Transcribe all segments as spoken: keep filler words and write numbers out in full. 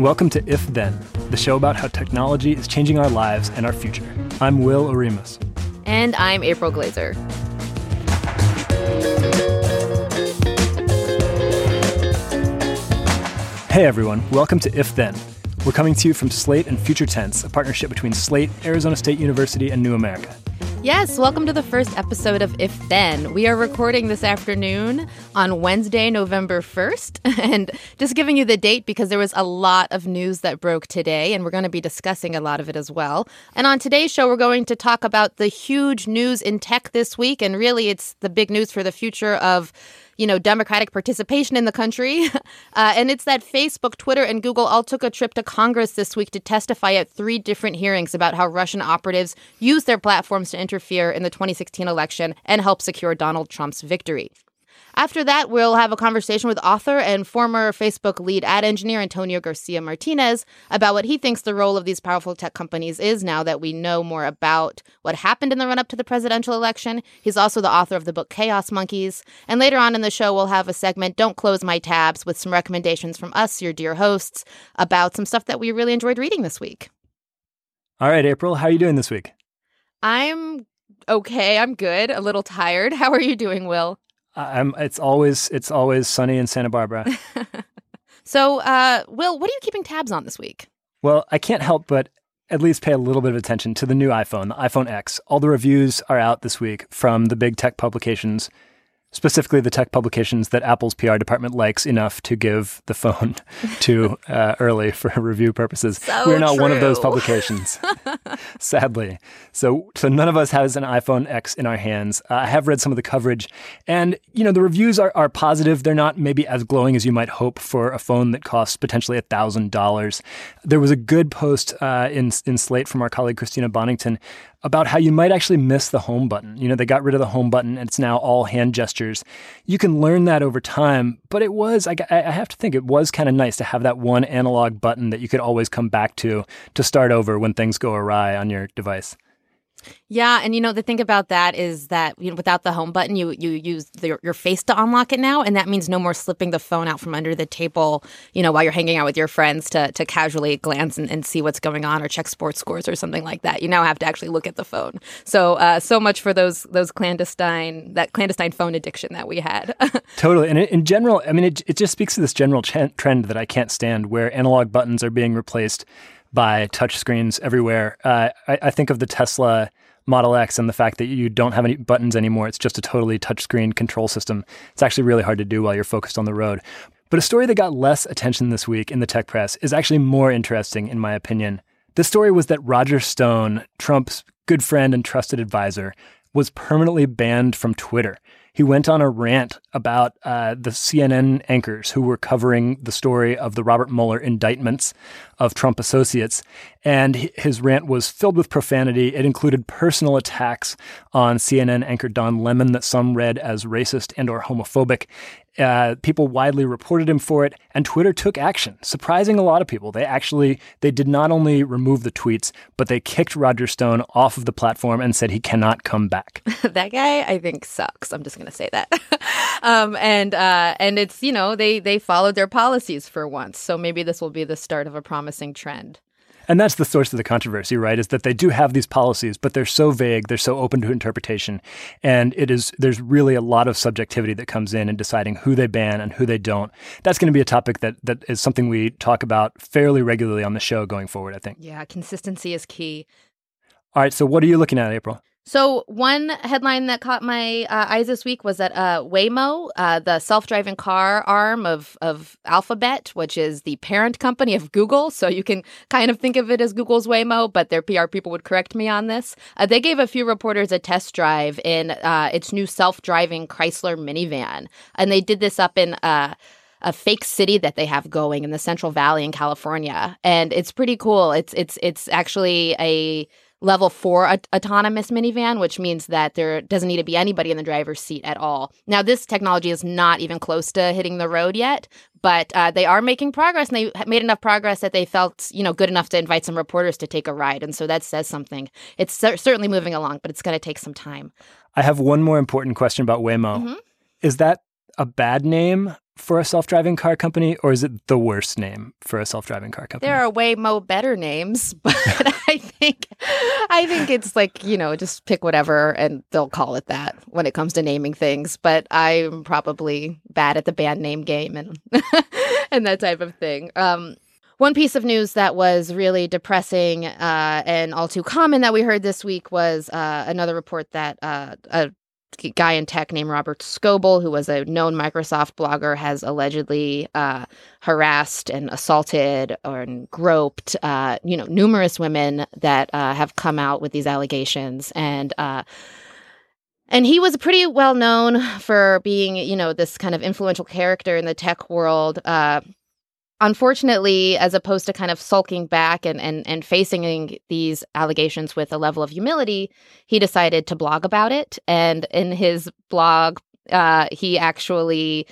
Welcome to If Then, the show about how technology is changing our lives and our future. I'm Will Oremus. And I'm April Glaser. Hey everyone, welcome to If Then. We're coming to you from Slate and Future Tense, a partnership between Slate, Arizona State University, and New America. Yes, welcome to the first episode of If Then. We are recording this afternoon on Wednesday, November first, and just giving you the date because there was a lot of news that broke today, and we're going to be discussing a lot of it as well. And on today's show, we're going to talk about the huge news in tech this week, and really it's the big news for the future of you know, democratic participation in the country. Uh, and it's that Facebook, Twitter, and Google all took a trip to Congress this week to testify at three different hearings about how Russian operatives used their platforms to interfere in the twenty sixteen election and help secure Donald Trump's victory. After that, we'll have a conversation with author and former Facebook lead ad engineer Antonio García Martínez about what he thinks the role of these powerful tech companies is now that we know more about what happened in the run-up to the presidential election. He's also the author of the book Chaos Monkeys. And later on in the show, we'll have a segment, Don't Close My Tabs, with some recommendations from us, your dear hosts, about some stuff that we really enjoyed reading this week. All right, April, how are you doing this week? I'm okay. I'm good. A little tired. How are you doing, Will? I'm, it's always it's always sunny in Santa Barbara. So, uh, Will, what are you keeping tabs on this week? Well, I can't help but at least pay a little bit of attention to the new iPhone, the iPhone X. All the reviews are out this week from the big tech publications, specifically the tech publications that Apple's P R department likes enough to give the phone to uh, early for review purposes. So We're not true. one of those publications, sadly. So, so none of us has an iPhone X in our hands. Uh, I have read some of the coverage, and you know the reviews are, are positive. They're not maybe as glowing as you might hope for a phone that costs potentially one thousand dollars. There was a good post uh, in, in Slate from our colleague Christina Bonnington about how you might actually miss the home button. You know, they got rid of the home button and it's now all hand gestures. You can learn that over time, but it was, I, I have to think, it was kind of nice to have that one analog button that you could always come back to to start over when things go awry on your device. Yeah, and you know, the thing about that is that you know, without the home button, you you use the, your face to unlock it now, and that means no more slipping the phone out from under the table, you know, while you're hanging out with your friends to to casually glance and, and see what's going on or check sports scores or something like that. You now have to actually look at the phone. So, uh, so much for those those clandestine that clandestine phone addiction that we had. Totally, and in general, I mean, it it just speaks to this general ch- trend that I can't stand, where analog buttons are being replaced by touchscreens everywhere. Uh, I, I think of the Tesla Model X and the fact that you don't have any buttons anymore. It's just a totally touchscreen control system. It's actually really hard to do while you're focused on the road. But a story that got less attention this week in the tech press is actually more interesting, in my opinion. This story was that Roger Stone, Trump's good friend and trusted advisor, was permanently banned from Twitter. He went on a rant about uh, the C N N anchors who were covering the story of the Robert Mueller indictments of Trump associates. And his rant was filled with profanity. It included personal attacks on C N N anchor Don Lemon that some read as racist and or homophobic. Uh, people widely reported him for it, and Twitter took action, surprising a lot of people. They actually, they did not only remove the tweets, but they kicked Roger Stone off of the platform and said he cannot come back. That guy, I think, sucks. I'm just going to say that. um, and uh, and it's, you know, they, they followed their policies for once. So maybe this will be the start of a promising trend. And that's the source of the controversy, right, is that they do have these policies, but they're so vague, they're so open to interpretation. And it is there's really a lot of subjectivity that comes in in deciding who they ban and who they don't. That's going to be a topic that that is something we talk about fairly regularly on the show going forward, I think. Yeah, consistency is key. All right, so what are you looking at, April? So one headline that caught my uh, eyes this week was that uh, Waymo, uh, the self-driving car arm of, of Alphabet, which is the parent company of Google. So you can kind of think of it as Google's Waymo, but their P R people would correct me on this. Uh, they gave a few reporters a test drive in uh, its new self-driving Chrysler minivan. And they did this up in uh, a fake city that they have going in the Central Valley in California. And it's pretty cool. It's it's it's actually a level four a- autonomous minivan, which means that there doesn't need to be anybody in the driver's seat at all. Now, this technology is not even close to hitting the road yet, but uh, they are making progress, and they made enough progress that they felt, you know, good enough to invite some reporters to take a ride. And so that says something. It's cer- certainly moving along, but it's going to take some time. I have one more important question about Waymo. Mm-hmm. Is that a bad name for a self-driving car company, or is it the worst name for a self-driving car company? There are way more better names, but I think I think it's like, you know, just pick whatever and they'll call it that when it comes to naming things. But I'm probably bad at the band name game and and that type of thing. Um, one piece of news that was really depressing uh, and all too common that we heard this week was uh, another report that uh, a guy in tech named Robert Scoble, who was a known Microsoft blogger, has allegedly uh, harassed and assaulted or and groped, uh, you know, numerous women that uh, have come out with these allegations. And uh, and he was pretty well known for being, you know, this kind of influential character in the tech world. Uh, unfortunately, as opposed to kind of sulking back and, and, and facing these allegations with a level of humility, he decided to blog about it. And in his blog, uh, he actually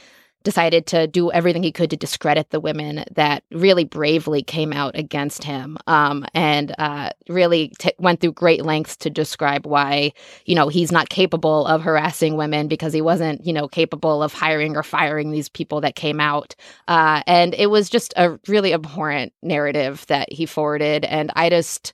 decided to do everything he could to discredit the women that really bravely came out against him, um, and uh, really t- went through great lengths to describe why, you know, he's not capable of harassing women because he wasn't, you know, capable of hiring or firing these people that came out. Uh, and it was just a really abhorrent narrative that he forwarded. And I just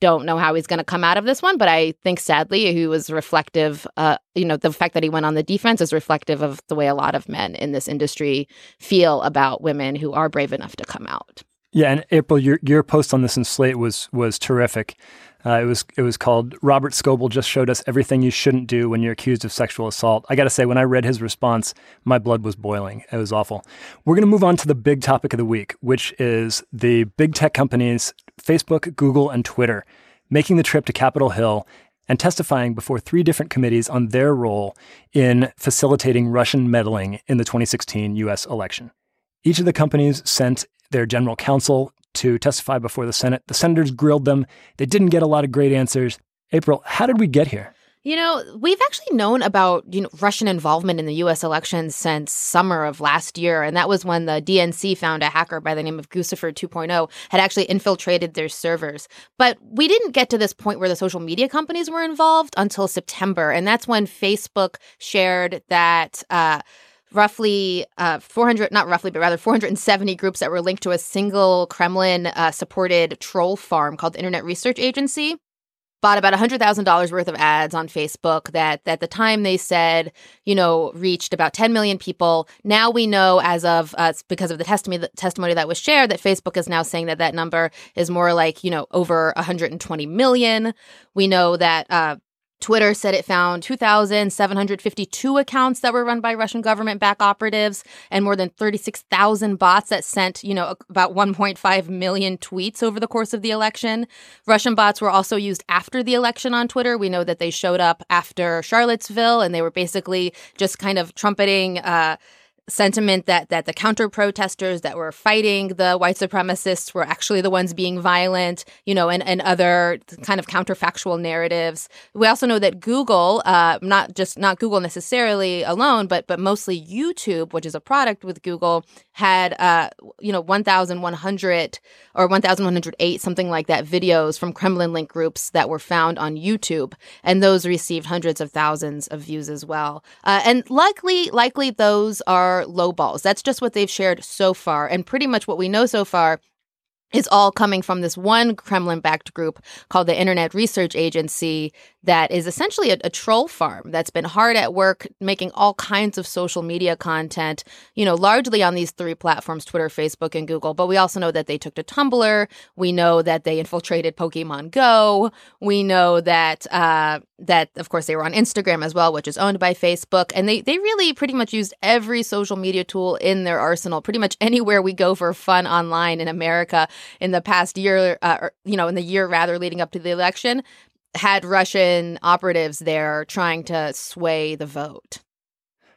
don't know how he's going to come out of this one, but I think sadly he was reflective, uh, you know, the fact that he went on the defense is reflective of the way a lot of men in this industry feel about women who are brave enough to come out. Yeah, and April, your your post on this in Slate was was terrific. Uh, it was it was called "Robert Scoble Just Showed Us Everything You Shouldn't Do When You're Accused of Sexual Assault." I got to say, when I read his response, my blood was boiling. It was awful. We're going to move on to the big topic of the week, which is the big tech companies Facebook, Google, and Twitter making the trip to Capitol Hill and testifying before three different committees on their role in facilitating Russian meddling in the twenty sixteen U S election. Each of the companies sent their general counsel to testify before the Senate. The senators grilled them. They didn't get a lot of great answers. April, how did we get here? You know, we've actually known about, you know, Russian involvement in the U S elections since summer of last year. And that was when the D N C found a hacker by the name of Guccifer two point oh had actually infiltrated their servers. But we didn't get to this point where the social media companies were involved until September. And that's when Facebook shared that uh Roughly uh, four hundred, not roughly, but rather four hundred seventy groups that were linked to a single Kremlin-supported uh, troll farm called the Internet Research Agency bought about one hundred thousand dollars worth of ads on Facebook that, that at the time they said, you know, reached about ten million people. Now we know as of, uh, because of the testimony, the testimony that was shared, that Facebook is now saying that that number is more like, you know, over one hundred twenty million. We know that uh, Twitter said it found two thousand seven hundred fifty-two accounts that were run by Russian government back operatives and more than thirty-six thousand bots that sent, you know, about one point five million tweets over the course of the election. Russian bots were also used after the election on Twitter. We know that they showed up after Charlottesville and they were basically just kind of trumpeting uh sentiment that that the counter-protesters that were fighting the white supremacists were actually the ones being violent, you know, and, and other kind of counterfactual narratives. We also know that Google, uh, not just not Google necessarily alone, but but mostly YouTube, which is a product with Google, had, uh, you know, eleven hundred or eleven oh eight, something like that, videos from Kremlin-linked groups that were found on YouTube. And those received hundreds of thousands of views as well. Uh, and likely, likely those are low balls. That's just what they've shared so far. And pretty much what we know so far is all coming from this one Kremlin-backed group called the Internet Research Agency that is essentially a, a troll farm that's been hard at work making all kinds of social media content, you know, largely on these three platforms, Twitter, Facebook, and Google. But we also know that they took to Tumblr. We know that they infiltrated Pokemon Go. We know that, uh, that of course, they were on Instagram as well, which is owned by Facebook. And they, they really pretty much used every social media tool in their arsenal, pretty much anywhere we go for fun online in America. In the past year, uh, or, you know, in the year rather leading up to the election, had Russian operatives there trying to sway the vote.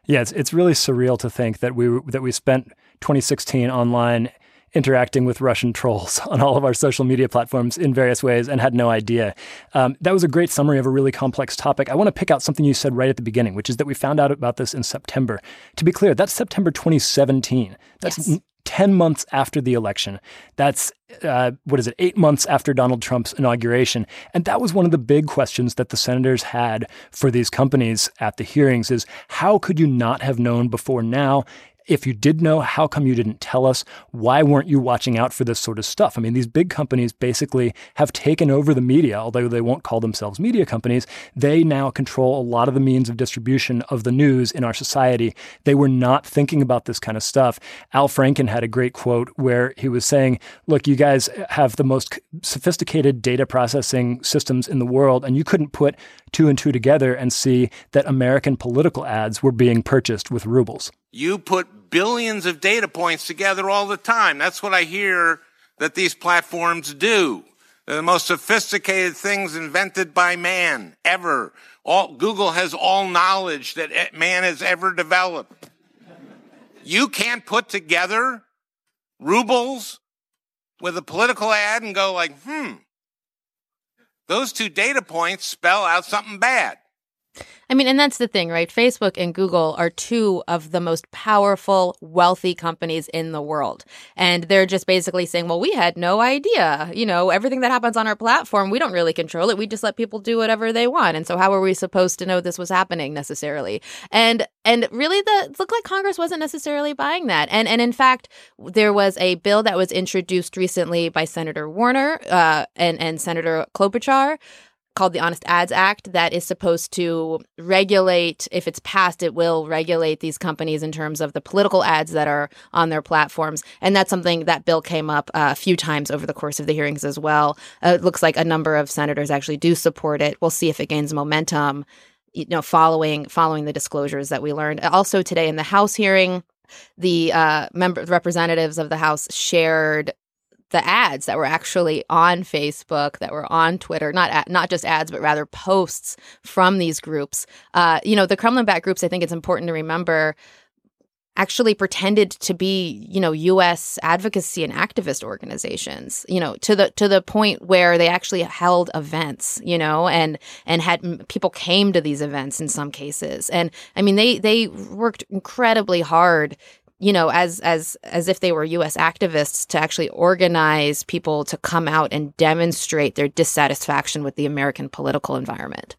Yeah, it's, it's really surreal to think that we that we spent twenty sixteen online interacting with Russian trolls on all of our social media platforms in various ways and had no idea. Um, that was a great summary of a really complex topic. I want to pick out something you said right at the beginning, which is that we found out about this in September. To be clear, that's September twenty seventeen. That's yes. n- ten months after the election. That's, uh, what is it, eight months after Donald Trump's inauguration. And that was one of the big questions that the senators had for these companies at the hearings is, how could you not have known before now? If you did know, how come you didn't tell us? Why weren't you watching out for this sort of stuff? I mean, these big companies basically have taken over the media, although they won't call themselves media companies. They now control a lot of the means of distribution of the news in our society. They were not thinking about this kind of stuff. Al Franken had a great quote where he was saying, look, you guys have the most sophisticated data processing systems in the world, and you couldn't put two and two together and see that American political ads were being purchased with rubles. You put billions of data points together all the time. That's what I hear that these platforms do. They're the most sophisticated things invented by man ever. All, Google has all knowledge that man has ever developed. You can't put together rubles with a political ad and go like, hmm, those two data points spell out something bad. I mean, and that's the thing, right? Facebook and Google are two of the most powerful, wealthy companies in the world. And they're just basically saying, well, we had no idea. You know, everything that happens on our platform, we don't really control it. We just let people do whatever they want. And so how are we supposed to know this was happening necessarily? And and really, the, it looked like Congress wasn't necessarily buying that. And, and in fact, there was a bill that was introduced recently by Senator Warner uh, and, and Senator Klobuchar, called the Honest Ads Act, that is supposed to regulate, if it's passed, it will regulate these companies in terms of the political ads that are on their platforms. And that's something that bill came up uh, a few times over the course of the hearings as well. Uh, it looks like a number of senators actually do support it. We'll see if it gains momentum, you know, following following the disclosures that we learned. Also today in the House hearing, the uh, member representatives of the House shared the ads that were actually on Facebook, that were on Twitter, not ad, not just ads, but rather posts from these groups. Uh, you know, the Kremlin-backed groups, I think it's important to remember, actually pretended to be, you know, U S advocacy and activist organizations, you know, to the to the point where they actually held events, you know, and and had people came to these events in some cases. And I mean, they they worked incredibly hard, you know, as as as if they were U S activists, to actually organize people to come out and demonstrate their dissatisfaction with the American political environment.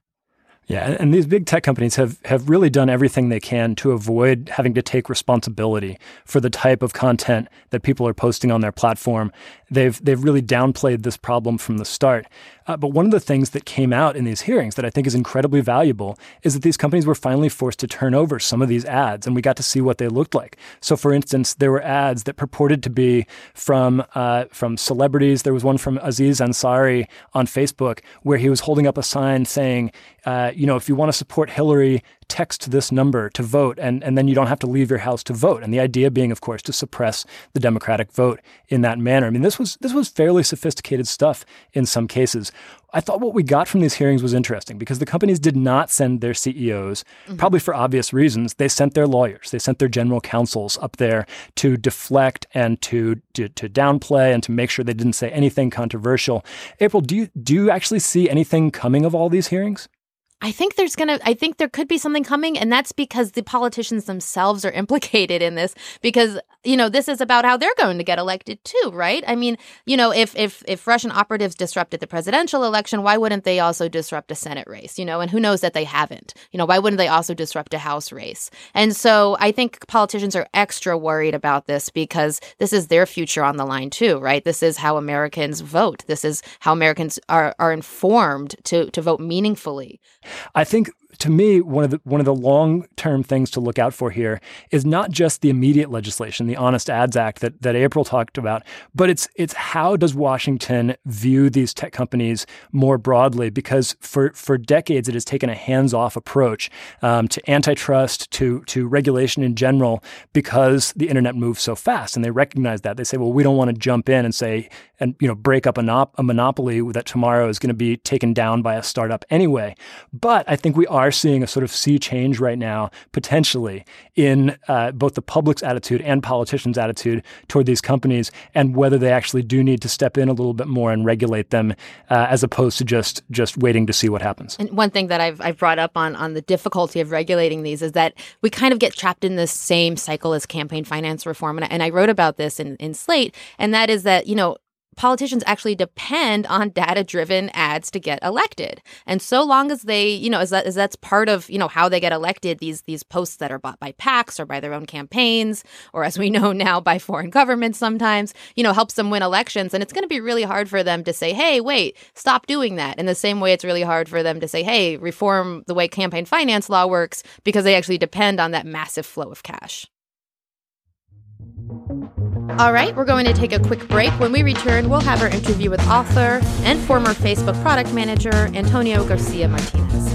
Yeah, and these big tech companies have, have really done everything they can to avoid having to take responsibility for the type of content that people are posting on their platform. They've they've really downplayed this problem from the start. Uh, but one of the things that came out in these hearings that I think is incredibly valuable is that these companies were finally forced to turn over some of these ads, and we got to see what they looked like. So, for instance, there were ads that purported to be from uh, from celebrities. There was one from Aziz Ansari on Facebook where he was holding up a sign saying, uh, you know, if you want to support Hillary, text this number to vote, and, and then you don't have to leave your house to vote. And the idea being, of course, to suppress the Democratic vote in that manner. I mean, this was this was fairly sophisticated stuff in some cases. I thought what we got from these hearings was interesting because the companies did not send their C E Os, mm-hmm. probably for obvious reasons. They sent their lawyers. They sent their general counsels up there to deflect and to, to to downplay and to make sure they didn't say anything controversial. April, do you do you actually see anything coming of all these hearings? I think there's going to I think there could be something coming. And that's because the politicians themselves are implicated in this, because, you know, this is about how they're going to get elected, too. Right. I mean, you know, if if if Russian operatives disrupted the presidential election, why wouldn't they also disrupt a Senate race? You know, and who knows that they haven't? You know, why wouldn't they also disrupt a House race? And so I think politicians are extra worried about this because this is their future on the line, too. Right. This is how Americans vote. This is how Americans are, are informed to, to vote meaningfully. I think, to me, one of the one of the long-term things to look out for here is not just the immediate legislation, the Honest Ads Act that, that April talked about, but it's it's how does Washington view these tech companies more broadly? Because for, for decades, it has taken a hands-off approach um, to antitrust, to, to regulation in general, because the internet moves so fast, and they recognize that. They say, well, we don't want to jump in and say, and you know, break up a, nop- a monopoly that tomorrow is going to be taken down by a startup anyway. But I think we are. are seeing a sort of sea change right now, potentially, in uh, both the public's attitude and politicians' attitude toward these companies, and whether they actually do need to step in a little bit more and regulate them uh, as opposed to just just waiting to see what happens. And one thing that I've, I've brought up on, on the difficulty of regulating these is that we kind of get trapped in the same cycle as campaign finance reform. And I, and I wrote about this in, in Slate, and that is that, you know, politicians actually depend on data-driven ads to get elected. And so long as they, you know, as, that, as that's part of, you know, how they get elected, these these posts that are bought by PACs or by their own campaigns, or as we know now, by foreign governments sometimes, you know, helps them win elections. And it's going to be really hard for them to say, hey, wait, stop doing that. In the same way, it's really hard for them to say, hey, reform the way campaign finance law works, because they actually depend on that massive flow of cash. All right, we're going to take a quick break. When we return, we'll have our interview with author and former Facebook product manager, Antonio García Martínez.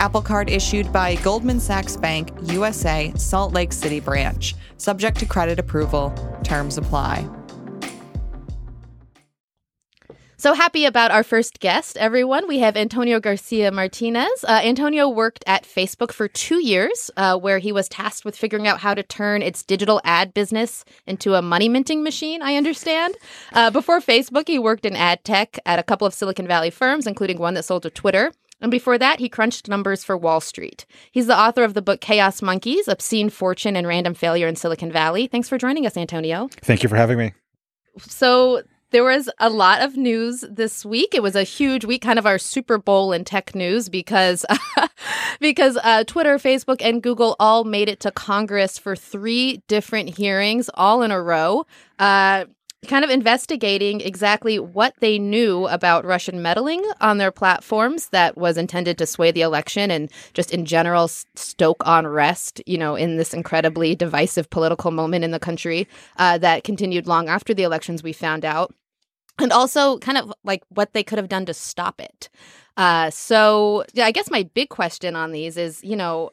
Apple Card issued by Goldman Sachs Bank, U S A, Salt Lake City branch. Subject to credit approval. Terms apply. So happy about our first guest, everyone. We have Antonio García Martínez. Uh, Antonio worked at Facebook for two years, uh, where he was tasked with figuring out how to turn its digital ad business into a money-minting machine, I understand. Uh, before Facebook, he worked in ad tech at a couple of Silicon Valley firms, including one that sold to Twitter. And before that, he crunched numbers for Wall Street. He's the author of the book Chaos Monkeys, Obscene Fortune and Random Failure in Silicon Valley. Thanks for joining us, Antonio. Thank you for having me. So there was a lot of news this week. It was a huge week, kind of our Super Bowl in tech news, because because uh, Twitter, Facebook, and Google all made it to Congress for three different hearings all in a row. Uh kind of investigating exactly what they knew about Russian meddling on their platforms that was intended to sway the election and just in general stoke unrest, you know, in this incredibly divisive political moment in the country uh, that continued long after the elections, we found out. And also kind of like what they could have done to stop it. Uh, so yeah, I guess my big question on these is, you know,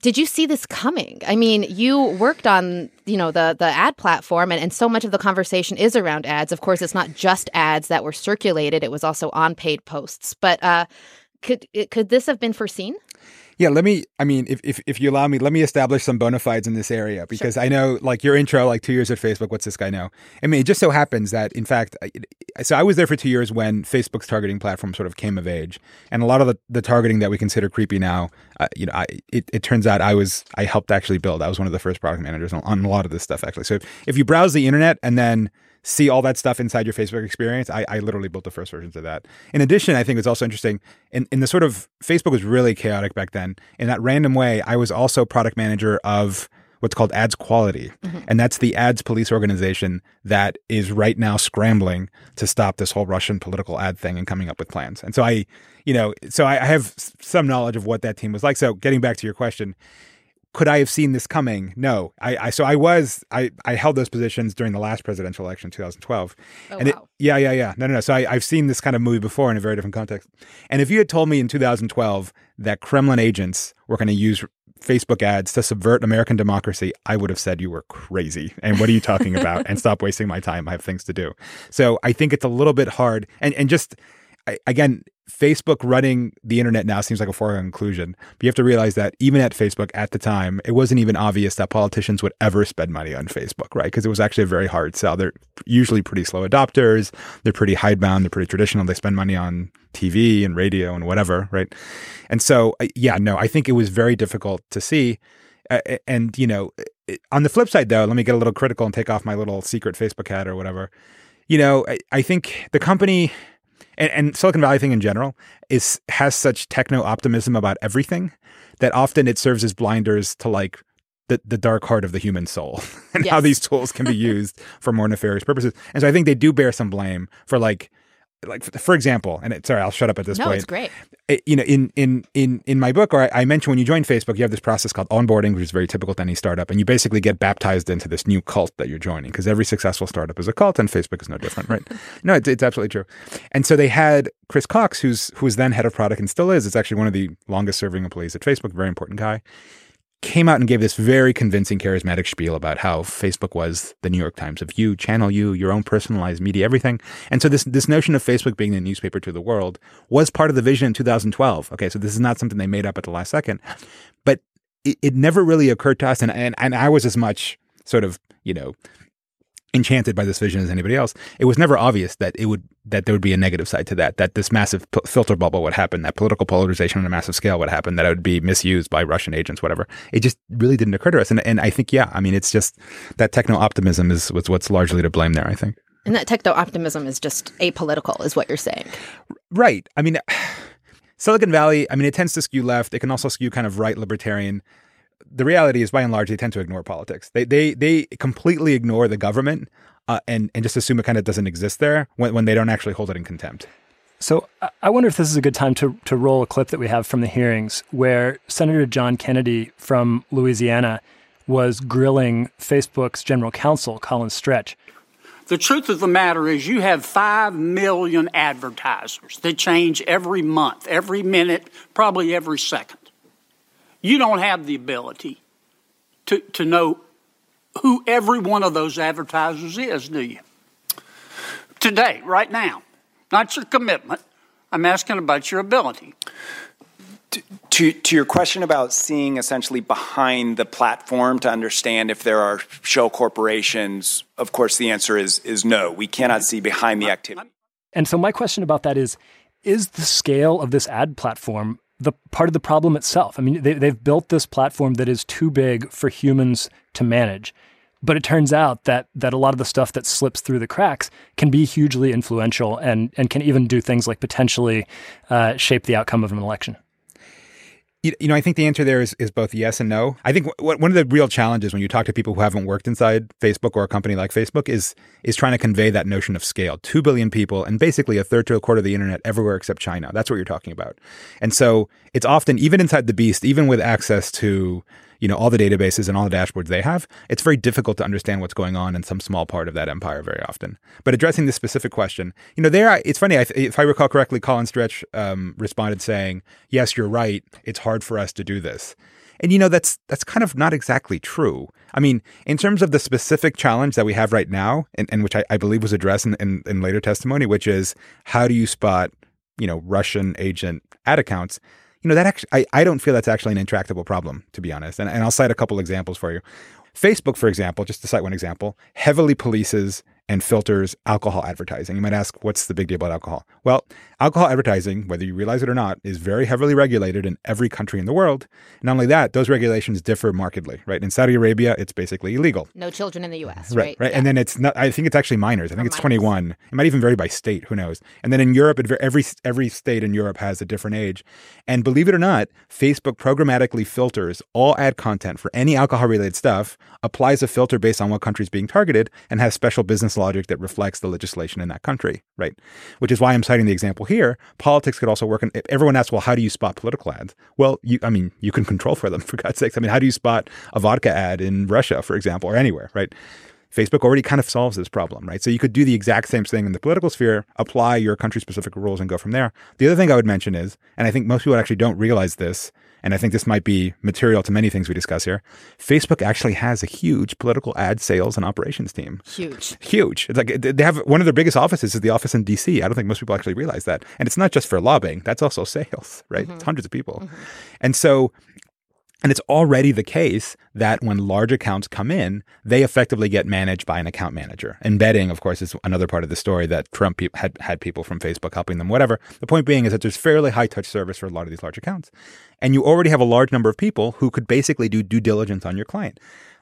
did you see this coming? I mean, you worked on, you know, the the ad platform, and, and so much of the conversation is around ads. Of course, it's not just ads that were circulated. It was also on paid posts. But uh, could could this have been foreseen? Yeah, let me, I mean, if, if if you allow me, let me establish some bona fides in this area, because sure. I know, like, your intro, like, two years at Facebook, what's this guy know? I mean, it just so happens that, in fact, I, so I was there for two years when Facebook's targeting platform sort of came of age. And a lot of the, the targeting that we consider creepy now, uh, you know, I, it, it turns out I was, I helped actually build. I was one of the first product managers on, on a lot of this stuff, actually. So if, if you browse the internet and then see all that stuff inside your Facebook experience, I, I literally built the first versions of that. In addition, I think it's also interesting, in, in the sort of, Facebook was really chaotic back then. In that random way, I was also product manager of what's called Ads Quality. Mm-hmm. And that's the ads police organization that is right now scrambling to stop this whole Russian political ad thing and coming up with plans. And so I, you know, so I, I have some knowledge of what that team was like. So getting back to your question, could I have seen this coming? No. I, I so I was I, I held those positions during the last presidential election, twenty twelve. Oh, and wow. it, yeah, yeah, yeah. No, no, no. So I, I've seen this kind of movie before in a very different context. And if you had told me in two thousand twelve that Kremlin agents were going to use Facebook ads to subvert American democracy, I would have said you were crazy. And what are you talking about? And stop wasting my time. I have things to do. So I think it's a little bit hard. And and just I, again, Facebook running the internet now seems like a foregone conclusion, but you have to realize that even at Facebook at the time, it wasn't even obvious that politicians would ever spend money on Facebook, right? Because it was actually a very hard sell. They're usually pretty slow adopters. They're pretty hidebound. They're pretty traditional. They spend money on T V and radio and whatever, right? And so, yeah, no, I think it was very difficult to see. Uh, and, you know, on the flip side, though, let me get a little critical and take off my little secret Facebook hat or whatever. You know, I, I think the company... And, and Silicon Valley thing in general is has such techno-optimism about everything that often it serves as blinders to like the, the dark heart of the human soul and yes. how these tools can be used for more nefarious purposes. And so I think they do bear some blame for like like, for example, and it, sorry, I'll shut up at this no, point. No, it's great. It, you know, in in in in my book, or I, I mentioned when you join Facebook, you have this process called onboarding, which is very typical to any startup, and you basically get baptized into this new cult that you're joining, because every successful startup is a cult, and Facebook is no different, right? No, it's, it's absolutely true. And so they had Chris Cox, who's who was then head of product and still is. It's actually one of the longest-serving employees at Facebook, very important guy. Came out and gave this very convincing, charismatic spiel about how Facebook was the New York Times of you, Channel U, your own personalized media, everything. And so this this notion of Facebook being the newspaper to the world was part of the vision in two thousand twelve. Okay, so this is not something they made up at the last second. But it, it never really occurred to us, and, and and I was as much sort of, you know, enchanted by this vision as anybody else. It was never obvious that it would that there would be a negative side to that, that this massive p- filter bubble would happen, that political polarization on a massive scale would happen, that it would be misused by Russian agents, whatever. It just really didn't occur to us. And and I think, yeah, I mean, it's just that techno-optimism is was what's largely to blame there, I think. And that techno-optimism is just apolitical, is what you're saying. Right. I mean, Silicon Valley, I mean, it tends to skew left. It can also skew kind of right libertarian. The reality is, by and large, they tend to ignore politics. They they they completely ignore the government uh, and, and just assume it kind of doesn't exist there when, when they don't actually hold it in contempt. So I wonder if this is a good time to, to roll a clip that we have from the hearings where Senator John Kennedy from Louisiana was grilling Facebook's general counsel, Colin Stretch. The truth of the matter is you have five million advertisers that change every month, every minute, probably every second. You don't have the ability to, to know who every one of those advertisers is, do you? Today, right now, not your commitment. I'm asking about your ability. To, to, to your question about seeing essentially behind the platform to understand if there are shell corporations, of course, the answer is is no. We cannot see behind the activity. And so my question about that is, is the scale of this ad platform the part of the problem itself? I mean, they, they've built this platform that is too big for humans to manage. But it turns out that that a lot of the stuff that slips through the cracks can be hugely influential and, and can even do things like potentially uh, shape the outcome of an election. You, you know, I think the answer there is, is both yes and no. I think w- one of the real challenges when you talk to people who haven't worked inside Facebook or a company like Facebook is is trying to convey that notion of scale. Two billion people and basically a third to a quarter of the internet everywhere except China. That's what you're talking about. And so it's often, even inside the beast, even with access to, you know, all the databases and all the dashboards they have, it's very difficult to understand what's going on in some small part of that empire very often. But addressing this specific question, you know, there, it's funny, if I recall correctly, Colin Stretch um, responded saying, yes, you're right, it's hard for us to do this. And, you know, that's that's kind of not exactly true. I mean, in terms of the specific challenge that we have right now, and, and which I, I believe was addressed in, in, in later testimony, which is how do you spot, you know, Russian agent ad accounts? You know, that actually, I, I don't feel that's actually an intractable problem, to be honest. And, and I'll cite a couple examples for you. Facebook, for example, just to cite one example, heavily polices and filters alcohol advertising. You might ask, what's the big deal about alcohol? Well, alcohol advertising, whether you realize it or not, is very heavily regulated in every country in the world. Not only that, those regulations differ markedly, right? In Saudi Arabia, it's basically illegal. No children in the U S, right? Right, right. Yeah. And then it's not, I think it's actually minors. I think or it's minors. twenty-one. It might even vary by state, who knows? And then in Europe, it, every every state in Europe has a different age. And believe it or not, Facebook programmatically filters all ad content for any alcohol-related stuff, applies a filter based on what country is being targeted, and has special business logic that reflects the legislation in that country, right? Which is why I'm citing the example here. Politics could also work. And everyone asks, well, how do you spot political ads? Well, you, I mean, you can control for them, for God's sakes. I mean, how do you spot a vodka ad in Russia, for example, or anywhere, right? Facebook already kind of solves this problem, right? So you could do the exact same thing in the political sphere, apply your country-specific rules and go from there. The other thing I would mention is, and I think most people actually don't realize this, and I think this might be material to many things we discuss here, Facebook actually has a huge political ad sales and operations team. Huge. Huge. It's like they have one of their biggest offices is the office in D C. I don't think most people actually realize that. And it's not just for lobbying. That's also sales, right? Mm-hmm. It's hundreds of people. Mm-hmm. And so... And it's already the case that when large accounts come in, they effectively get managed by an account manager. And betting, of course, is another part of the story that Trump pe- had, had people from Facebook helping them, whatever. The point being is that there's fairly high-touch service for a lot of these large accounts. And you already have a large number of people who could basically do due diligence on your client.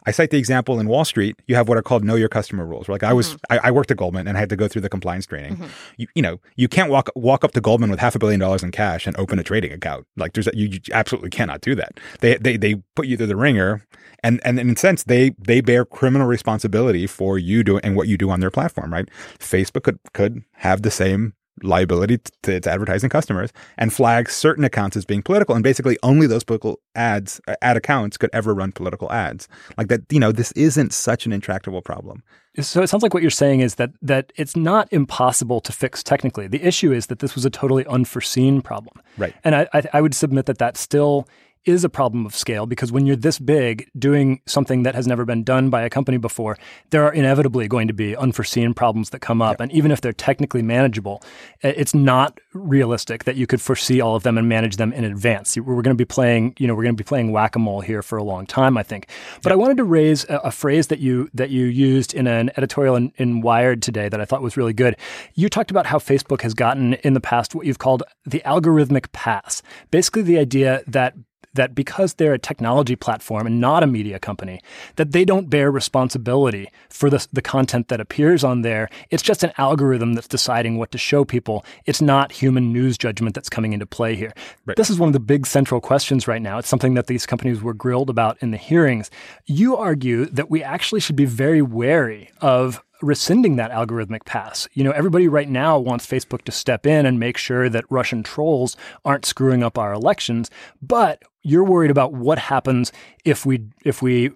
I cite the example in Wall Street. You have what are called know your customer rules. Like I was, mm-hmm. I, I worked at Goldman and I had to go through the compliance training. Mm-hmm. You, you know, you can't walk walk up to Goldman with half a billion dollars in cash and open a trading account. Like there's, you, you absolutely cannot do that. They they they put you through the ringer, and and in a sense they they bear criminal responsibility for you doing and what you do on their platform. Right? Facebook could could have the same liability to, to advertising customers, and flags certain accounts as being political. And basically only those political ads, uh, ad accounts could ever run political ads. Like that, you know, this isn't such an intractable problem. So it sounds like what you're saying is that that it's not impossible to fix technically. The issue is that this was a totally unforeseen problem. Right. And I, I, I would submit that that still is a problem of scale, because when you're this big doing something that has never been done by a company before, there are inevitably going to be unforeseen problems that come up. Yep. And even if they're technically manageable, it's not realistic that you could foresee all of them and manage them in advance. We're going to be playing, you know, we're going to be playing whack-a-mole here for a long time, I think. But yep. I wanted to raise a, a phrase that you that you used in an editorial in, in Wired today that I thought was really good. You talked about how Facebook has gotten in the past what you've called the algorithmic pass. Basically the idea that that because they're a technology platform and not a media company, that they don't bear responsibility for the, the content that appears on there. It's just an algorithm that's deciding what to show people. It's not human news judgment that's coming into play here. Right. This is one of the big central questions right now. It's something that these companies were grilled about in the hearings. You argue that we actually should be very wary of rescinding that algorithmic pass. You know, everybody right now wants Facebook to step in and make sure that Russian trolls aren't screwing up our elections, but you're worried about what happens if we if we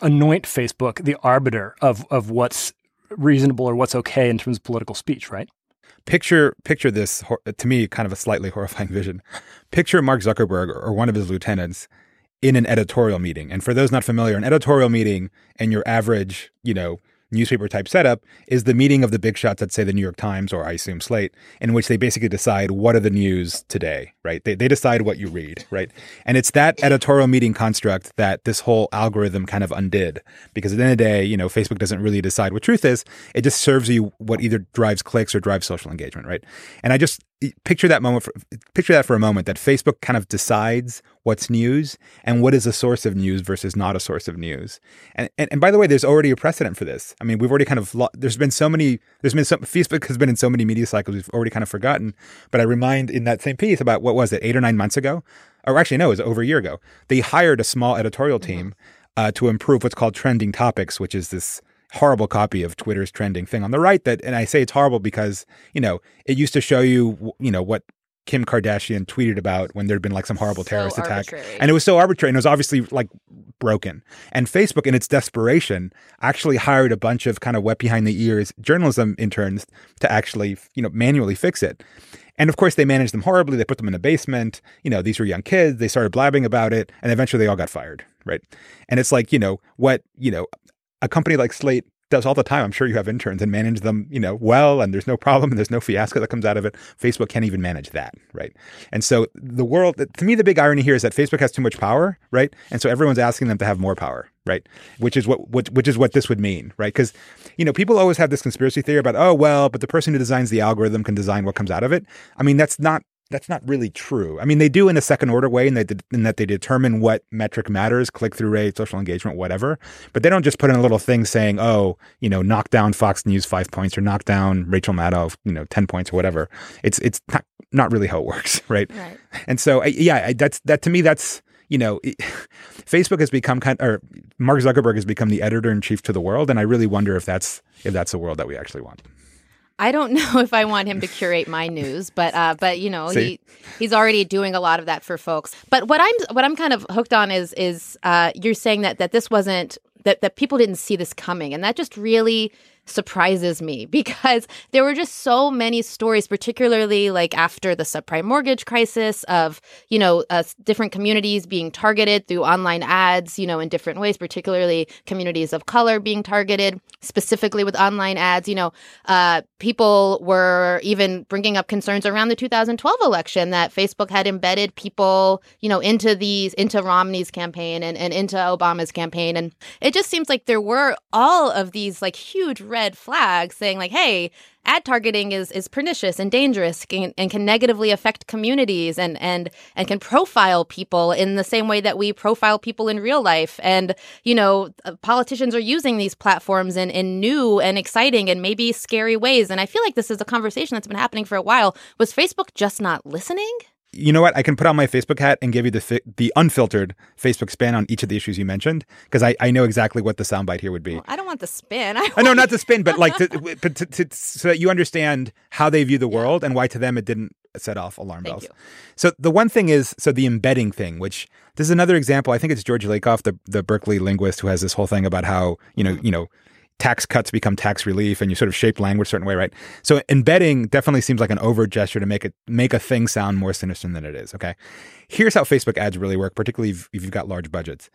anoint Facebook the arbiter of of what's reasonable or what's okay in terms of political speech, right? Picture picture this, to me, kind of a slightly horrifying vision. Picture Mark Zuckerberg or one of his lieutenants in an editorial meeting. And for those not familiar, an editorial meeting and your average, you know, newspaper type setup is the meeting of the big shots at, say, the New York Times or I assume Slate, in which they basically decide what are the news today, right? They they decide what you read, right? And it's that editorial meeting construct that this whole algorithm kind of undid, because at the end of the day, you know, Facebook doesn't really decide what truth is. It just serves you what either drives clicks or drives social engagement, right? And I just picture that moment, for, picture that for a moment, that Facebook kind of decides what's news and what is a source of news versus not a source of news. And, and and by the way, there's already a precedent for this. I mean, we've already kind of, there's been so many, there's been some, Facebook has been in so many media cycles, we've already kind of forgotten. But I remind in that same piece about, what was it, eight or nine months ago? Or actually, no, it was over a year ago. They hired a small editorial team uh, to improve what's called trending topics, which is this horrible copy of Twitter's trending thing on the right. That, and I say it's horrible because, you know, it used to show you, you know, what Kim Kardashian tweeted about when there'd been like some horrible so terrorist arbitrary. attack. And it was so arbitrary, and it was obviously like broken. And Facebook, in its desperation, actually hired a bunch of kind of wet behind the ears journalism interns to actually, you know, manually fix it. And of course, they managed them horribly. They put them in a basement. You know, these were young kids. They started blabbing about it, and eventually they all got fired, right? And it's like, you know, what, you know, a company like Slate does all the time. I'm sure you have interns and manage them, you know, well, and there's no problem and there's no fiasco that comes out of it. Facebook can't even manage that, right? And so the world, to me, the big irony here is that Facebook has too much power, right? And so everyone's asking them to have more power, right? Which is what, what which is what this would mean, right? Because, you know, people always have this conspiracy theory about, oh, well, but the person who designs the algorithm can design what comes out of it. I mean, that's not That's not really true. I mean, they do in a second order way in that, de- in that they determine what metric matters, click-through rate, social engagement, whatever. But they don't just put in a little thing saying, oh, you know, knock down Fox News five points or knock down Rachel Maddow, you know, ten points or whatever. It's it's not, not really how it works, right? Right. And so, I, yeah, I, that's that to me, that's, you know, it, Facebook has become kind of, or Mark Zuckerberg has become the editor-in-chief to the world. And I really wonder if that's if that's the world that we actually want. I don't know if I want him to curate my news, but uh, but you know, See? he he's already doing a lot of that for folks. But what I'm what I'm kind of hooked on is is uh, you're saying that that this wasn't that that people didn't see this coming, and that just really surprises me, because there were just so many stories, particularly like after the subprime mortgage crisis, of, you know, uh, different communities being targeted through online ads, you know, in different ways, particularly communities of color being targeted specifically with online ads. You know, uh, people were even bringing up concerns around the two thousand twelve election that Facebook had embedded people, you know, into these into Romney's campaign and, and into Obama's campaign. And it just seems like there were all of these like huge red flags saying like, hey, ad targeting is is pernicious and dangerous and, and can negatively affect communities and, and and can profile people in the same way that we profile people in real life. And, you know, politicians are using these platforms in, in new and exciting and maybe scary ways. And I feel like this is a conversation that's been happening for a while. Was Facebook just not listening? you know what? I can put on my Facebook hat and give you the fi- the unfiltered Facebook spin on each of the issues you mentioned, because I, I know exactly what the soundbite here would be. Well, I don't want the spin. I want... uh, no, not the spin, but like to, but to, to, so that you understand how they view the world and why to them it didn't set off alarm Thank bells. You. So the one thing is, so the embedding thing, which this is another example. I think it's George Lakoff, the, the Berkeley linguist, who has this whole thing about how, you know, mm-hmm. you know, tax cuts become tax relief, and you sort of shape language a certain way, right? So embedding definitely seems like an over gesture to make it make a thing sound more sinister than it is, okay? Here's how Facebook ads really work, particularly if, if you've got large budgets.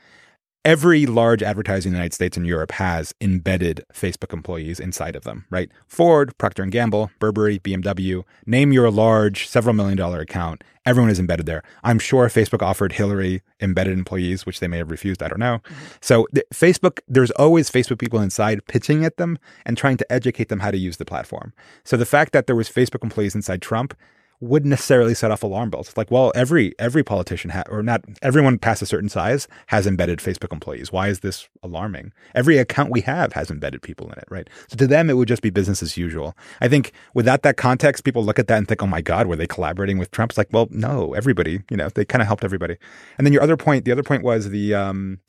Every large advertiser in the United States and Europe has embedded Facebook employees inside of them, right? Ford, Procter and Gamble, Burberry, B M W, name your large several million dollar account. Everyone is embedded there. I'm sure Facebook offered Hillary embedded employees, which they may have refused. I don't know. Mm-hmm. So the, Facebook, there's always Facebook people inside pitching at them and trying to educate them how to use the platform. So the fact that there was Facebook employees inside Trump wouldn't necessarily set off alarm bells. It's like, well, every every politician, ha- or not, everyone past a certain size has embedded Facebook employees. Why is this alarming? Every account we have has embedded people in it, right? So to them, it would just be business as usual. I think without that context, people look at that and think, oh my God, were they collaborating with Trump? It's like, well, no, everybody, you know, they kind of helped everybody. And then your other point, the other point was the... Um,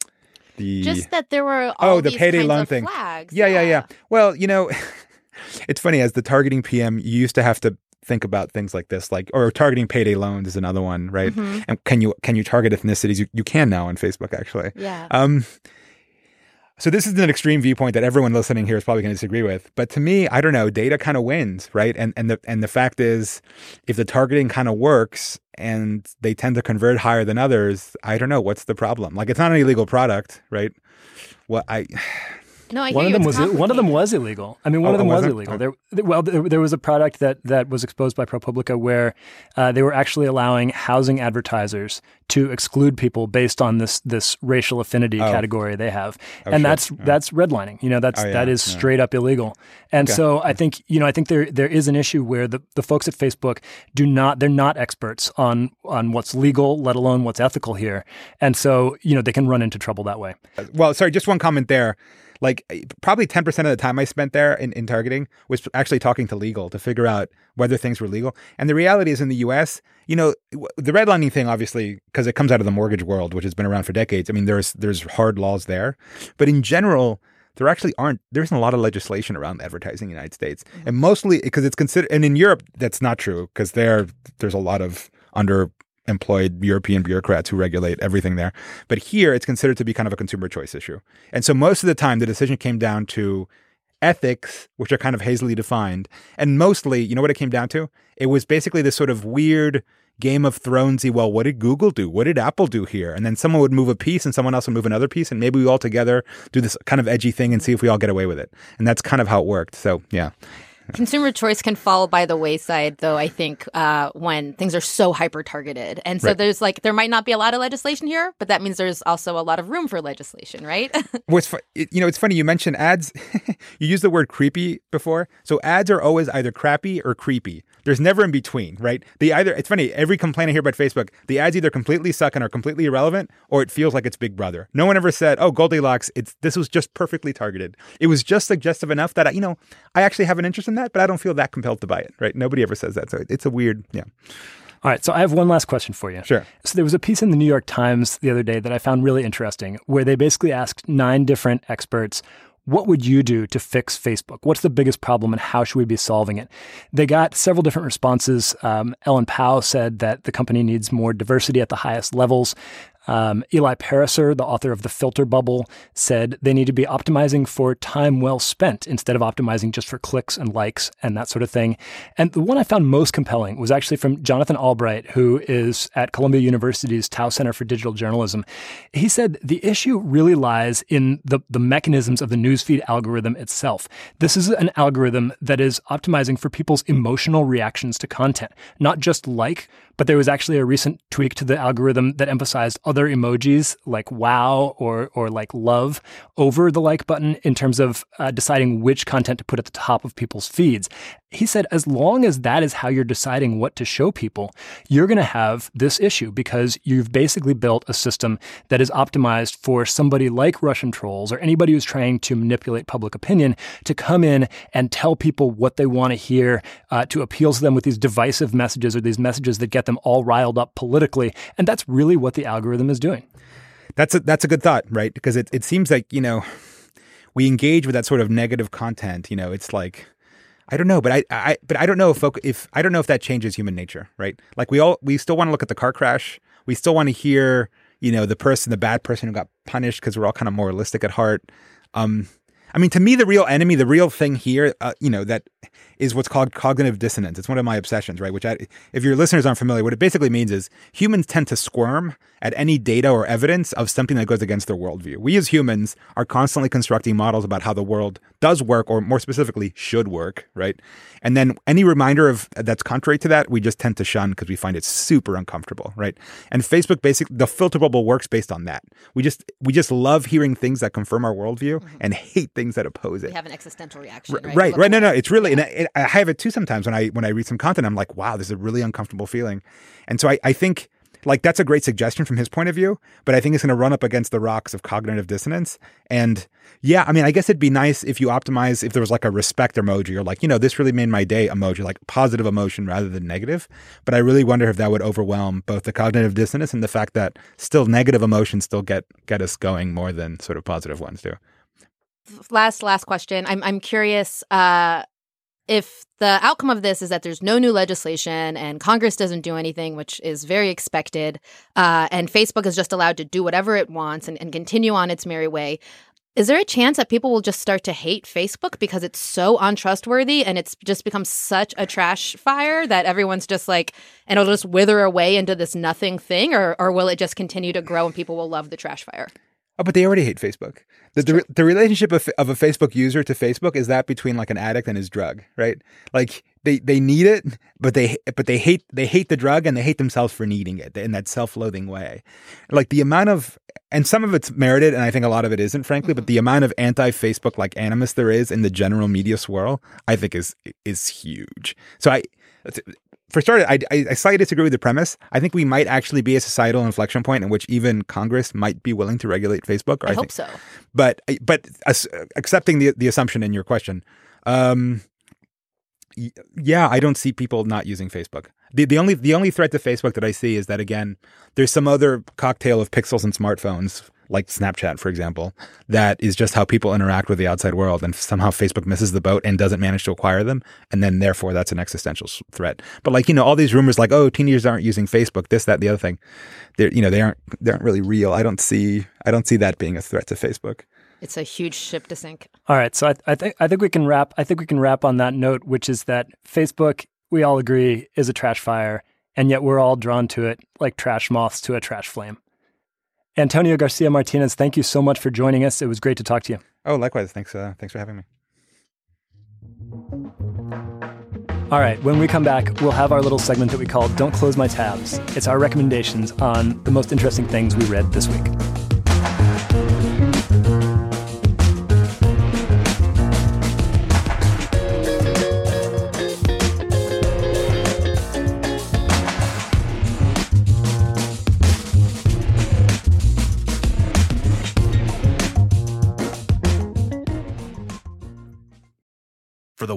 the just that there were all oh, these the payday kinds loan of thing. Flags. Yeah, yeah, yeah, yeah. Well, you know, it's funny, as the targeting P M, you used to have to think about things like this, like, or targeting payday loans is another one, right? Mm-hmm. And can you can you target ethnicities? You, you can now on Facebook, actually. Yeah. Um, so this is an extreme viewpoint that everyone listening here is probably going to disagree with. But to me, I don't know, data kind of wins, right? And and the and the fact is, if the targeting kind of works and they tend to convert higher than others, I don't know, what's the problem? Like, it's not an illegal product, right? What I. No, I one of them was one of them was illegal. I mean, one oh, of them was illegal. Oh. There, well, there, there was a product that, that was exposed by ProPublica where uh, they were actually allowing housing advertisers to exclude people based on this this racial affinity oh. category they have, oh, and sure. that's oh. that's redlining. You know, that's oh, yeah. that is yeah. straight up illegal. And okay. so I think you know I think there there is an issue where the, the folks at Facebook do not they're not experts on on what's legal, let alone what's ethical here. And so you know they can run into trouble that way. Well, sorry, just one comment there. Like probably ten percent of the time I spent there in, in targeting was actually talking to legal to figure out whether things were legal. And the reality is in the U S, you know, the redlining thing, obviously, because it comes out of the mortgage world, which has been around for decades. I mean, there's there's hard laws there. But in general, there actually aren't, there isn't a lot of legislation around advertising in the United States. Mm-hmm. And mostly because it's considered, and in Europe, that's not true because there there's a lot of under employed European bureaucrats who regulate everything there. But here, it's considered to be kind of a consumer choice issue. And so most of the time, the decision came down to ethics, which are kind of hazily defined. And mostly, you know what it came down to? It was basically this sort of weird Game of Thronesy, well, what did Google do? What did Apple do here? And then someone would move a piece and someone else would move another piece. And maybe we all together do this kind of edgy thing and see if we all get away with it. And that's kind of how it worked. So, yeah. Consumer choice can fall by the wayside, though, I think, uh, when things are so hyper-targeted. And so right. there's like, there might not be a lot of legislation here, but that means there's also a lot of room for legislation, right? well, it's fu- it, you know, it's funny. You mentioned ads. You used the word creepy before. So ads are always either crappy or creepy. There's never in between, right? They either, it's funny, every complaint I hear about Facebook, the ads either completely suck and are completely irrelevant, or it feels like it's Big Brother. No one ever said, oh, Goldilocks, it's this was just perfectly targeted. It was just suggestive enough that, I, you know, I actually have an interest in that, but I don't feel that compelled to buy it, right? Nobody ever says that. So it's a weird, yeah. All right. So I have one last question for you. Sure. So there was a piece in the New York Times the other day that I found really interesting where they basically asked nine different experts, what would you do to fix Facebook? What's the biggest problem and how should we be solving it? They got several different responses. Um, Ellen Pao said that the company needs more diversity at the highest levels. Um, Eli Pariser, the author of The Filter Bubble, said they need to be optimizing for time well spent instead of optimizing just for clicks and likes and that sort of thing. And the one I found most compelling was actually from Jonathan Albright, who is at Columbia University's Tao Center for Digital Journalism. He said the issue really lies in the, the mechanisms of the newsfeed algorithm itself. This is an algorithm that is optimizing for people's emotional reactions to content, not just like, but there was actually a recent tweak to the algorithm that emphasized other emojis like wow or or like love over the like button in terms of uh, deciding which content to put at the top of people's feeds. he said, as long as that is how you're deciding what to show people, you're going to have this issue because you've basically built a system that is optimized for somebody like Russian trolls or anybody who's trying to manipulate public opinion to come in and tell people what they want to hear, uh, to appeal to them with these divisive messages or these messages that get them all riled up politically. And that's really what the algorithm is doing. That's a, that's a good thought, right? Because it, it seems like, you know, we engage with that sort of negative content. You know, it's like, I don't know, but I, I but I don't know if if I don't know if that changes human nature, right? Like we all we still want to look at the car crash. We still want to hear, you know, the person, the bad person who got punished, because we're all kind of moralistic at heart. Um, I mean, to me, the real enemy, the real thing here, uh, you know, that is what's called cognitive dissonance. It's one of my obsessions, right? Which, I, if your listeners aren't familiar, what it basically means is humans tend to squirm at any data or evidence of something that goes against their worldview. We as humans are constantly constructing models about how the world does work, or more specifically, should work, right? And then any reminder of that's contrary to that, we just tend to shun because we find it super uncomfortable, right? And Facebook, basically, the filter bubble works based on that. We just we just love hearing things that confirm our worldview mm-hmm. and hate things that oppose it. We have an existential reaction, right? Right, right. No, no, it's really, yeah. and I, I have it too sometimes when I when I read some content, I'm like, wow, this is a really uncomfortable feeling. And so I, I think, like, that's a great suggestion from his point of view, but I think it's going to run up against the rocks of cognitive dissonance. And yeah, I mean, I guess it'd be nice if you optimize, if there was like a respect emoji or like, you know, this really made my day emoji, like positive emotion rather than negative. But I really wonder if that would overwhelm both the cognitive dissonance and the fact that still negative emotions still get, get us going more than sort of positive ones do. Last, last question. I'm I'm curious uh, if the outcome of this is that there's no new legislation and Congress doesn't do anything, which is very expected, uh, and Facebook is just allowed to do whatever it wants and, and continue on its merry way. Is there a chance that people will just start to hate Facebook because it's so untrustworthy and it's just become such a trash fire that everyone's just like, and it'll just wither away into this nothing thing, or or will it just continue to grow and people will love the trash fire? Oh, but they already hate Facebook. The, the, the relationship of, of a Facebook user to Facebook is that between like an addict and his drug, right? Like they, they need it, but they but they hate they hate the drug and they hate themselves for needing it in that self-loathing way. Like the amount of, and some of it's merited, and I think a lot of it isn't, frankly, mm-hmm. but the amount of anti-Facebook like animus there is in the general media swirl, I think is is huge. So I. For starters, I, I slightly disagree with the premise. I think we might actually be a societal inflection point in which even Congress might be willing to regulate Facebook. Or I, I hope think, so. But but uh, accepting the the assumption in your question, um, yeah, I don't see people not using Facebook. The, the only the only threat to Facebook that I see is that, again, there's some other cocktail of pixels and smartphones, like Snapchat, for example, that is just how people interact with the outside world. And somehow Facebook misses the boat and doesn't manage to acquire them. And then therefore, that's an existential threat. But like, you know, all these rumors like, oh, teenagers aren't using Facebook, this, that, the other thing, they're, you know, they aren't they aren't really real. I don't see I don't see that being a threat to Facebook. It's a huge ship to sink. All right. So I, I think I think we can wrap. I think we can wrap on that note, which is that Facebook, we all agree, is a trash fire. And yet we're all drawn to it like trash moths to a trash flame. Antonio Garcia Martinez, thank you so much for joining us. It was great to talk to you. Oh, likewise. Thanks. Uh, thanks for having me. All right. When we come back, we'll have our little segment that we call Don't Close My Tabs. It's our recommendations on the most interesting things we read this week. For the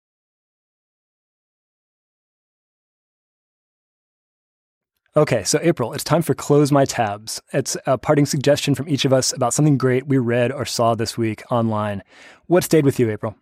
Okay, so April, it's time for Close My Tabs. It's a parting suggestion from each of us about something great we read or saw this week online. What stayed with you, April?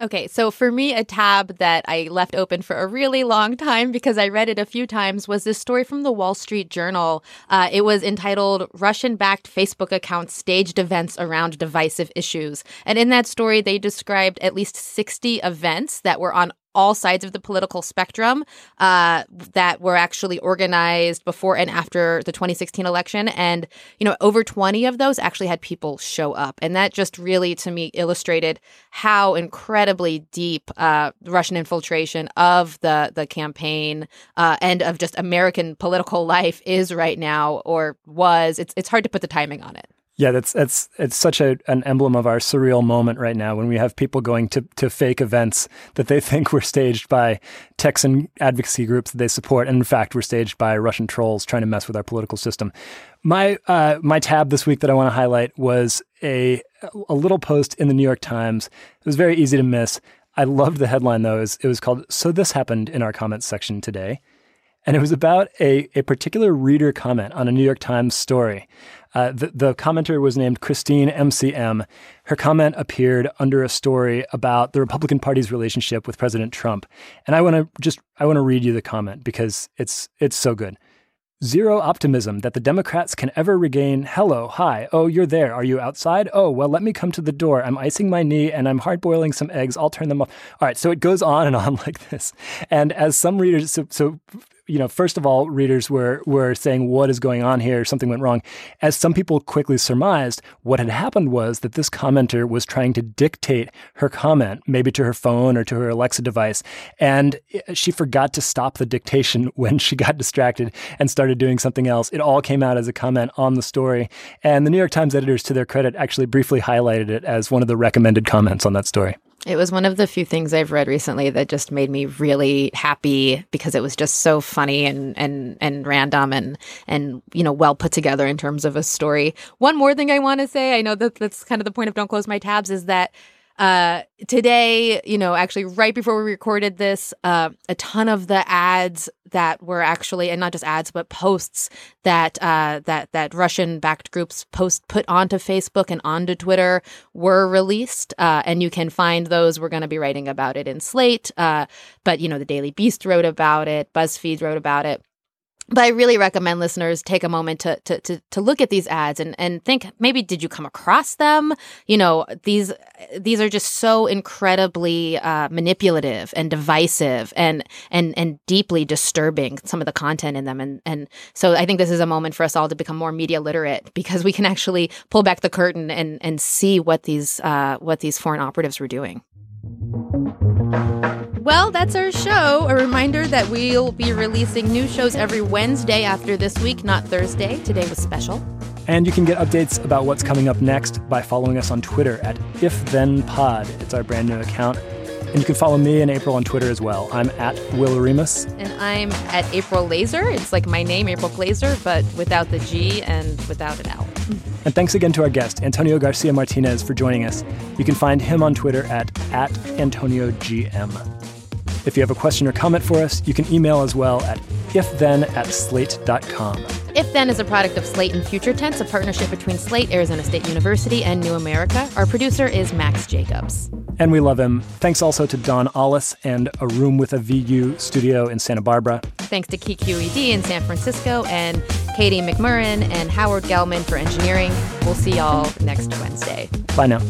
Okay, so for me, a tab that I left open for a really long time because I read it a few times was this story from the Wall Street Journal. Uh, it was entitled, Russian-Backed Facebook Accounts Staged Events Around Divisive Issues. And in that story, they described at least sixty events that were on all sides of the political spectrum uh, that were actually organized before and after the twenty sixteen election. And, you know, over twenty of those actually had people show up. And that just really, to me, illustrated how incredibly deep uh, Russian infiltration of the, the campaign uh, and of just American political life is right now, or was. It's it's hard to put the timing on it. Yeah, that's that's it's such a, an emblem of our surreal moment right now when we have people going to, to fake events that they think were staged by Texan advocacy groups that they support, and in fact were staged by Russian trolls trying to mess with our political system. My uh, my tab this week that I want to highlight was a a little post in the New York Times. It was very easy to miss. I loved the headline though. It was, it was called "So This Happened in Our Comments Section Today," and it was about a a particular reader comment on a New York Times story. Uh, the, the commenter was named Christine M C M. Her comment appeared under a story about the Republican Party's relationship with President Trump. And I want to just I want to read you the comment because it's it's so good. "Zero optimism that the Democrats can ever regain. Hello, hi, oh, you're there. Are you outside? Oh, well, let me come to the door. I'm icing my knee and I'm hard boiling some eggs. I'll turn them off." All right, so it goes on and on like this. And as some readers, so, so you know, first of all, readers were were saying, what is going on here? Something went wrong. As some people quickly surmised, what had happened was that this commenter was trying to dictate her comment, maybe to her phone or to her Alexa device. And she forgot to stop the dictation when she got distracted and started doing something else. It all came out as a comment on the story. And the New York Times editors, to their credit, actually briefly highlighted it as one of the recommended comments on that story. It was one of the few things I've read recently that just made me really happy because it was just so funny and and and random and and you know well put together in terms of a story. One more thing I want to say, I know that that's kind of the point of Don't Close My Tabs, is that uh, today, you know, actually right before we recorded this, uh, a ton of the ads that were actually, and not just ads, but posts that uh, that that Russian-backed groups post put onto Facebook and onto Twitter were released, uh, and you can find those. We're going to be writing about it in Slate, uh, but you know, the Daily Beast wrote about it, BuzzFeed wrote about it. But I really recommend listeners take a moment to to to, to look at these ads and, and think, maybe did you come across them? You know, these these are just so incredibly uh, manipulative and divisive and and and deeply disturbing, some of the content in them. And, and so I think this is a moment for us all to become more media literate, because we can actually pull back the curtain and, and see what these uh, what these foreign operatives were doing. Well, that's our show. A reminder that we'll be releasing new shows every Wednesday after this week, not Thursday. Today was special. And you can get updates about what's coming up next by following us on Twitter at If Then Pod. It's our brand new account. And you can follow me and April on Twitter as well. I'm at Will Oremus. And I'm at April Glaser. It's like my name, April Glaser, but without the G and without an L. And thanks again to our guest, Antonio Garcia Martinez, for joining us. You can find him on Twitter at, at AntonioGM. If you have a question or comment for us, you can email as well at ifthen at slate dot com. If Then is a product of Slate and Future Tense, a partnership between Slate, Arizona State University, and New America. Our producer is Max Jacobs. And we love him. Thanks also to Don Allis and A Room with a V U studio in Santa Barbara. Thanks to K Q E D in San Francisco and Katie McMurrin and Howard Gelman for engineering. We'll see y'all next Wednesday. Bye now.